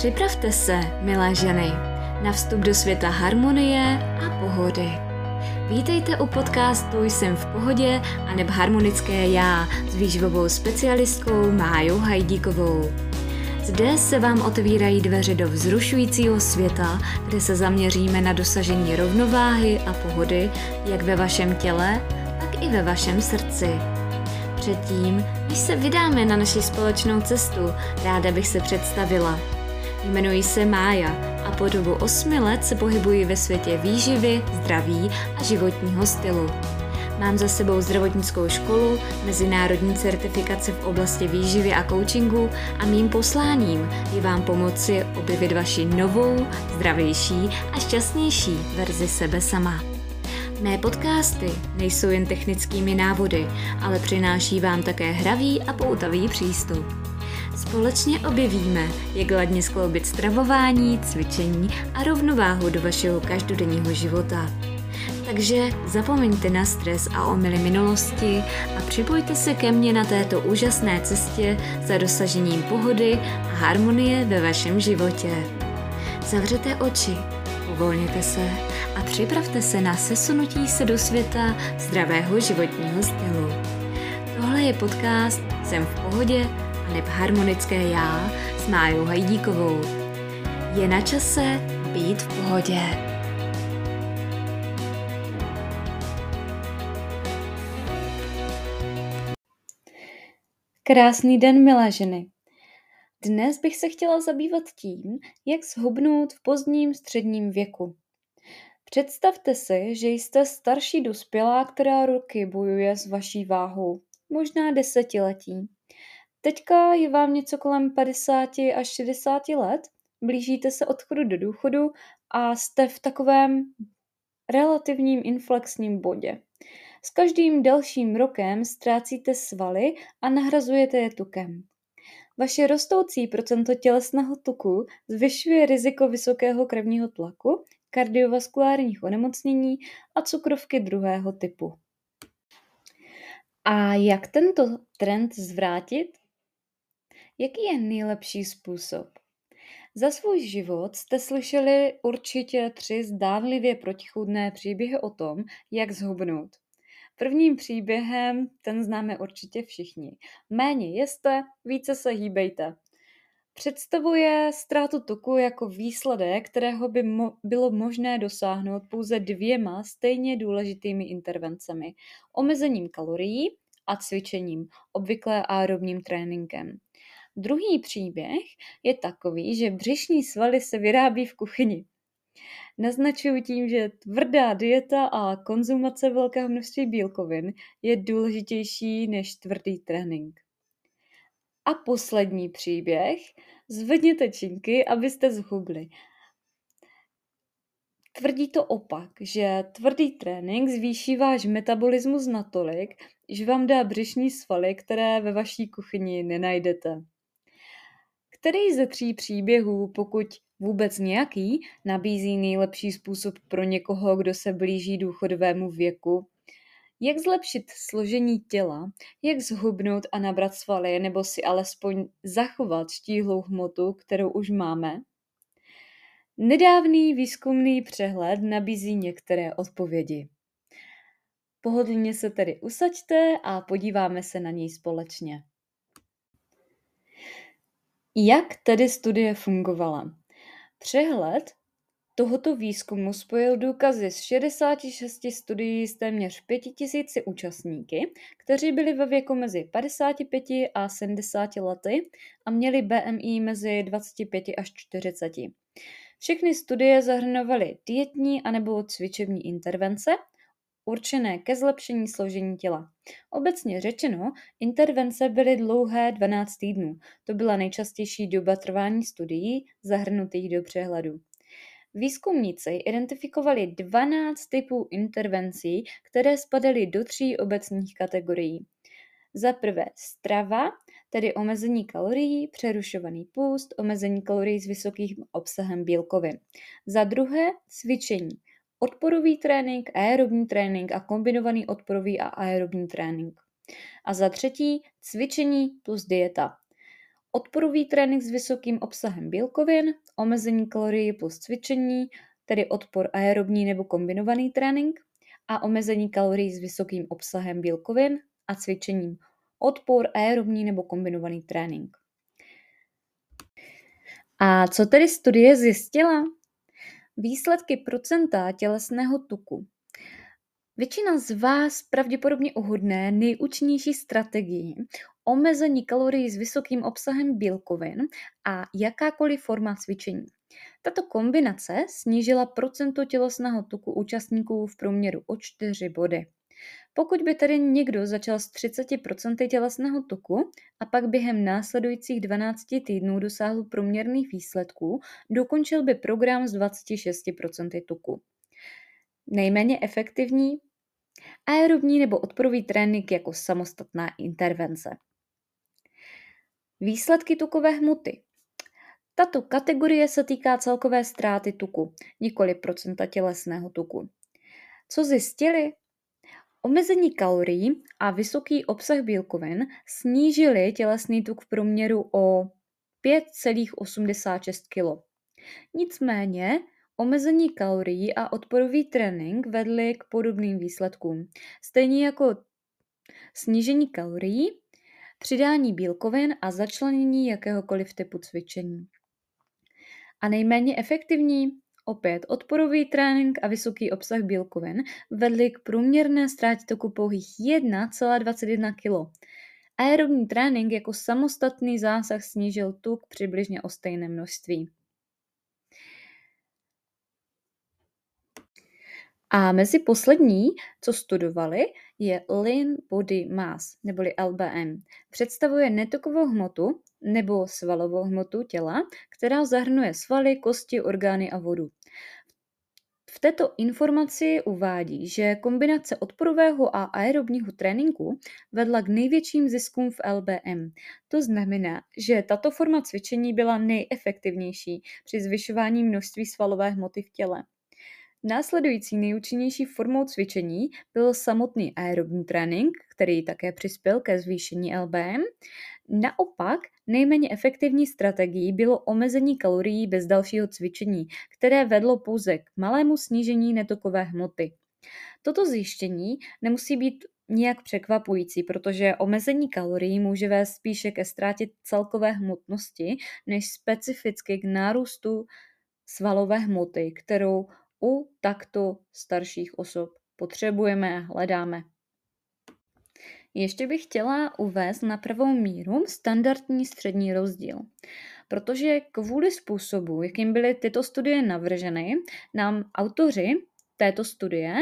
Připravte se, milé ženy, na vstup do světa harmonie a pohody. Vítejte u podcastu Jsem v pohodě a neb harmonické já s výživovou specialistkou Májou Hajdíkovou. Zde se vám otvírají dveře do vzrušujícího světa, kde se zaměříme na dosažení rovnováhy a pohody, jak ve vašem těle, tak i ve vašem srdci. Předtím, než se vydáme na naši společnou cestu, ráda bych se představila. Jmenuji se Mája a po dobu 8 let se pohybuji ve světě výživy, zdraví a životního stylu. Mám za sebou zdravotnickou školu, mezinárodní certifikace v oblasti výživy a coachingu a mým posláním je vám pomoci objevit vaši novou, zdravější a šťastnější verzi sebe sama. Mé podcasty nejsou jen technickými návody, ale přináší vám také hravý a poutavý přístup. Společně objevíme, jak ladně skloubit stravování, cvičení a rovnováhu do vašeho každodenního života. Takže zapomeňte na stres a omyly minulosti a připojte se ke mně na této úžasné cestě za dosažením pohody a harmonie ve vašem životě. Zavřete oči, uvolněte se a připravte se na sesunutí se do světa zdravého životního stylu. Tohle je podcast Jsem v pohodě a neb harmonické já s Májou Hajdíkovou. Je na čase být v pohodě. Krásný den, milé ženy. Dnes bych se chtěla zabývat tím, jak zhubnout v pozdním středním věku. Představte si, že jste starší dospělá, která roky bojuje s vaší váhou, možná desetiletí. Teďka je vám něco kolem 50 až 60 let, blížíte se odchodu do důchodu a jste v takovém relativním inflexním bodě. S každým dalším rokem ztrácíte svaly a nahrazujete je tukem. Vaše rostoucí procento tělesného tuku zvyšuje riziko vysokého krevního tlaku, kardiovaskulárních onemocnění a cukrovky druhého typu. A jak tento trend zvrátit? Jaký je nejlepší způsob? Za svůj život jste slyšeli určitě 3 zdánlivě protichůdné příběhy o tom, jak zhubnout. Prvním příběhem, ten známe určitě všichni. Méně jeste, více se hýbejte. Představuje ztrátu tuku jako výsledek, kterého by bylo možné dosáhnout pouze 2 stejně důležitými intervencemi. Omezením kalorií a cvičením, obvykle aerobním tréninkem. Druhý příběh je takový, že břišní svaly se vyrábí v kuchyni. Naznačují tím, že tvrdá dieta a konzumace velkého množství bílkovin je důležitější než tvrdý trénink. A poslední příběh, zvedněte činky, abyste zhubli. Tvrdí to opak, že tvrdý trénink zvýší váš metabolismus natolik, že vám dá břišní svaly, které ve vaší kuchyni nenajdete. Který ze 3 příběhů, pokud vůbec nějaký, nabízí nejlepší způsob pro někoho, kdo se blíží důchodovému věku? Jak zlepšit složení těla, jak zhubnout a nabrat svaly, nebo si alespoň zachovat štíhlou hmotu, kterou už máme? Nedávný výzkumný přehled nabízí některé odpovědi. Pohodlně se tedy usaďte a podíváme se na něj společně. Jak tedy studie fungovala? Přehled tohoto výzkumu spojil důkazy z 66 studií s téměř 5000 účastníky, kteří byli ve věku mezi 55 a 70 lety a měli BMI mezi 25 až 40. Všechny studie zahrnovaly dietní anebo cvičební intervence, určené ke zlepšení složení těla. Obecně řečeno, intervence byly dlouhé 12 týdnů. To byla nejčastější doba trvání studií zahrnutých do přehledu. Výzkumníci identifikovali 12 typů intervencí, které spadaly do 3 obecných kategorií. Za prvé strava, tedy omezení kalorií, přerušovaný půst, omezení kalorií s vysokým obsahem bílkovin. Za druhé cvičení. Odporový trénink, aerobní trénink a kombinovaný odporový a aerobní trénink. A za třetí cvičení plus dieta. Odporový trénink s vysokým obsahem bílkovin, omezení kalorií plus cvičení, tedy odpor aerobní nebo kombinovaný trénink, a omezení kalorií s vysokým obsahem bílkovin a cvičením, odpor aerobní nebo kombinovaný trénink. A co tedy studie zjistila? Výsledky procenta tělesného tuku. Většina z vás pravděpodobně uhodne nejúčinnější strategii omezení kalorií s vysokým obsahem bílkovin a jakákoliv forma cvičení. Tato kombinace snížila procento tělesného tuku účastníků v průměru o 4 body. Pokud by tedy někdo začal s 30% tělesného tuku a pak během následujících 12 týdnů dosáhl průměrných výsledků, dokončil by program s 26% tuku. Nejméně efektivní aerobní nebo odporový trénink jako samostatná intervence. Výsledky tukové hmoty. Tato kategorie se týká celkové ztráty tuku, nikoli procenta tělesného tuku. Co zjistili? Omezení kalorií a vysoký obsah bílkovin snížily tělesný tuk v průměru o 5,86 kg. Nicméně omezení kalorií a odporový trénink vedly k podobným výsledkům. Stejně jako snížení kalorií, přidání bílkovin a začlenění jakéhokoliv typu cvičení. A nejméně efektivní, opět odporový trénink a vysoký obsah bílkovin vedly k průměrné ztrátě tuku pouhých 1,21 kg. Aerobní trénink jako samostatný zásah snížil tuk přibližně o stejné množství. A mezi poslední, co studovali, je Lean Body Mass, neboli LBM. Představuje netukovou hmotu nebo svalovou hmotu těla, která zahrnuje svaly, kosti, orgány a vodu. V této informaci uvádí, že kombinace odporového a aerobního tréninku vedla k největším ziskům v LBM. To znamená, že tato forma cvičení byla nejefektivnější při zvyšování množství svalové hmoty v těle. Následující nejúčinnější formou cvičení byl samotný aerobní trénink, který také přispěl ke zvýšení LBM. Naopak, nejméně efektivní strategií bylo omezení kalorií bez dalšího cvičení, které vedlo pouze k malému snížení netokové hmoty. Toto zjištění nemusí být nijak překvapující, protože omezení kalorií může vést spíše ke ztrátě celkové hmotnosti, než specificky k nárůstu svalové hmoty, kterou u takto starších osob potřebujeme a hledáme. Ještě bych chtěla uvést na pravou míru standardní střední rozdíl, protože kvůli způsobu, jakým byly tyto studie navrženy, nám autoři této studie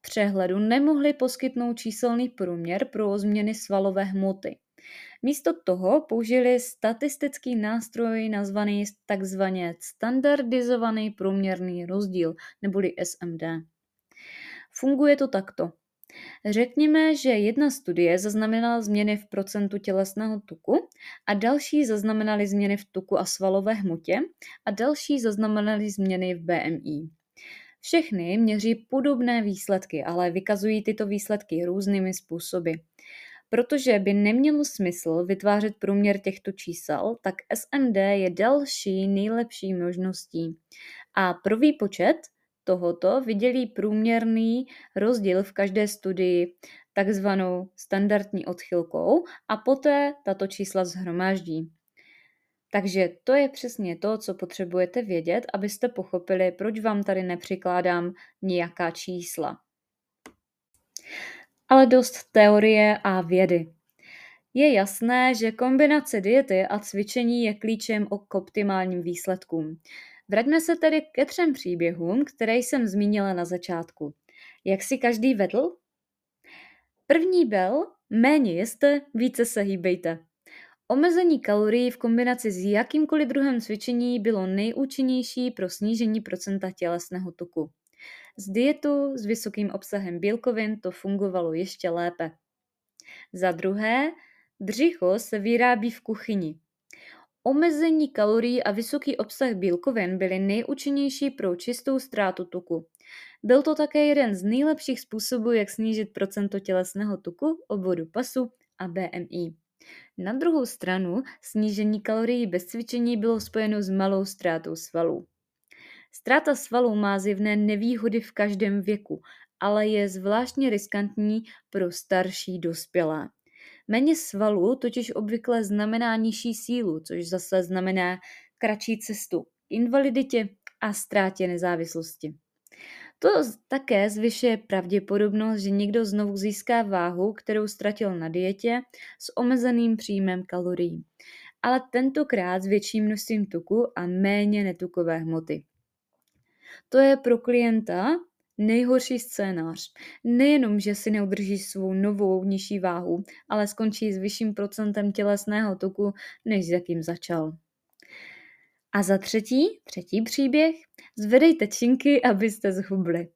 přehledu nemohli poskytnout číselný průměr pro změny svalové hmoty. Místo toho použili statistický nástroj nazvaný takzvaně standardizovaný průměrný rozdíl, neboli SMD. Funguje to takto. Řekněme, že jedna studie zaznamenala změny v procentu tělesného tuku a další zaznamenaly změny v tuku a svalové hmotě a další zaznamenaly změny v BMI. Všechny měří podobné výsledky, ale vykazují tyto výsledky různými způsoby. Protože by nemělo smysl vytvářet průměr těchto čísel, tak SMD je další nejlepší možností. A pro výpočet tohoto vydělí průměrný rozdíl v každé studii takzvanou standardní odchylkou a poté tato čísla shromáždí. Takže to je přesně to, co potřebujete vědět, abyste pochopili, proč vám tady nepřikládám nějaká čísla. Ale dost teorie a vědy. Je jasné, že kombinace diety a cvičení je klíčem k optimálním výsledkům. Vraťme se tedy ke 3 příběhům, které jsem zmínila na začátku. Jak si každý vedl? První byl: méně jeste, více se hýbejte. Omezení kalorií v kombinaci s jakýmkoliv druhem cvičení bylo nejúčinnější pro snížení procenta tělesného tuku. Z dietu s vysokým obsahem bílkovin to fungovalo ještě lépe. Za druhé, břicho se vyrábí v kuchyni. Omezení kalorií a vysoký obsah bílkovin byly nejúčinnější pro čistou ztrátu tuku. Byl to také jeden z nejlepších způsobů, jak snížit procento tělesného tuku, obvodu pasu a BMI. Na druhou stranu snížení kalorií bez cvičení bylo spojeno s malou ztrátou svalů. Ztráta svalů má zjevné nevýhody v každém věku, ale je zvláštně riskantní pro starší dospělé. Méně svalů totiž obvykle znamená nižší sílu, což zase znamená kratší cestu k invaliditě a ztrátě nezávislosti. To také zvyšuje pravděpodobnost, že někdo znovu získá váhu, kterou ztratil na dietě s omezeným příjmem kalorií, ale tentokrát s větším množstvím tuku a méně netukové hmoty. To je pro klienta nejhorší scénář. Nejenom, že si neudrží svou novou nižší váhu, ale skončí s vyšším procentem tělesného tuku, než s jakým začal. A za třetí příběh, zvedejte činky, abyste zhubli.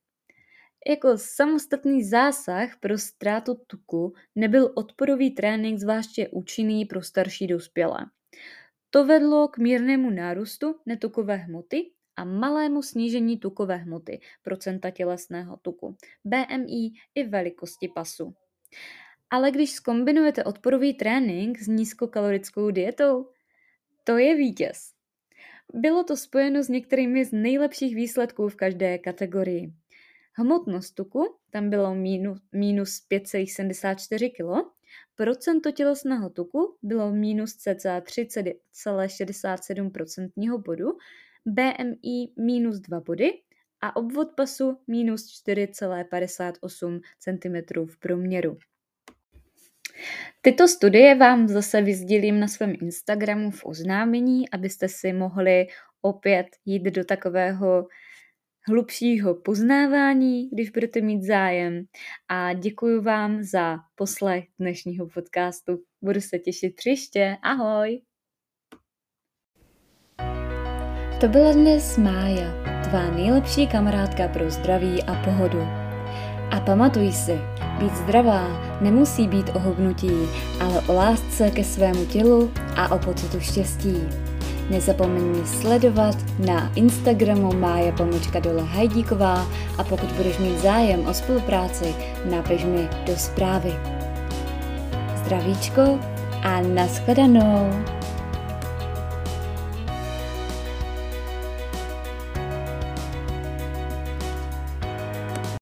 Jako samostatný zásah pro ztrátu tuku nebyl odporový trénink zvláště účinný pro starší dospělé. To vedlo k mírnému nárůstu netukové hmoty a malému snížení tukové hmoty, procenta tělesného tuku, BMI i velikosti pasu. Ale když zkombinujete odporový trénink s nízkokalorickou dietou, to je vítěz. Bylo to spojeno s některými z nejlepších výsledků v každé kategorii. Hmotnost tuku, tam bylo minus 5,74 kg, procento tělesného tuku bylo minus cca 3,67% bodu, BMI minus 2 body a obvod pasu minus 4,58 cm v průměru. Tyto studie vám zase vyzdílím na svém Instagramu v oznámení, abyste si mohli opět jít do takového hlubšího poznávání, když budete mít zájem. A děkuji vám za poslech dnešního podcastu. Budu se těšit příště. Ahoj! To byla dnes Mája, tvá nejlepší kamarádka pro zdraví a pohodu. A pamatuj si, být zdravá nemusí být o hubnutí, ale o lásce ke svému tělu a o pocitu štěstí. Nezapomeň sledovat na Instagramu Mája_Hajdíková a pokud budeš mít zájem o spolupráci, napiš mi do zprávy. Zdravíčko a nashledanou!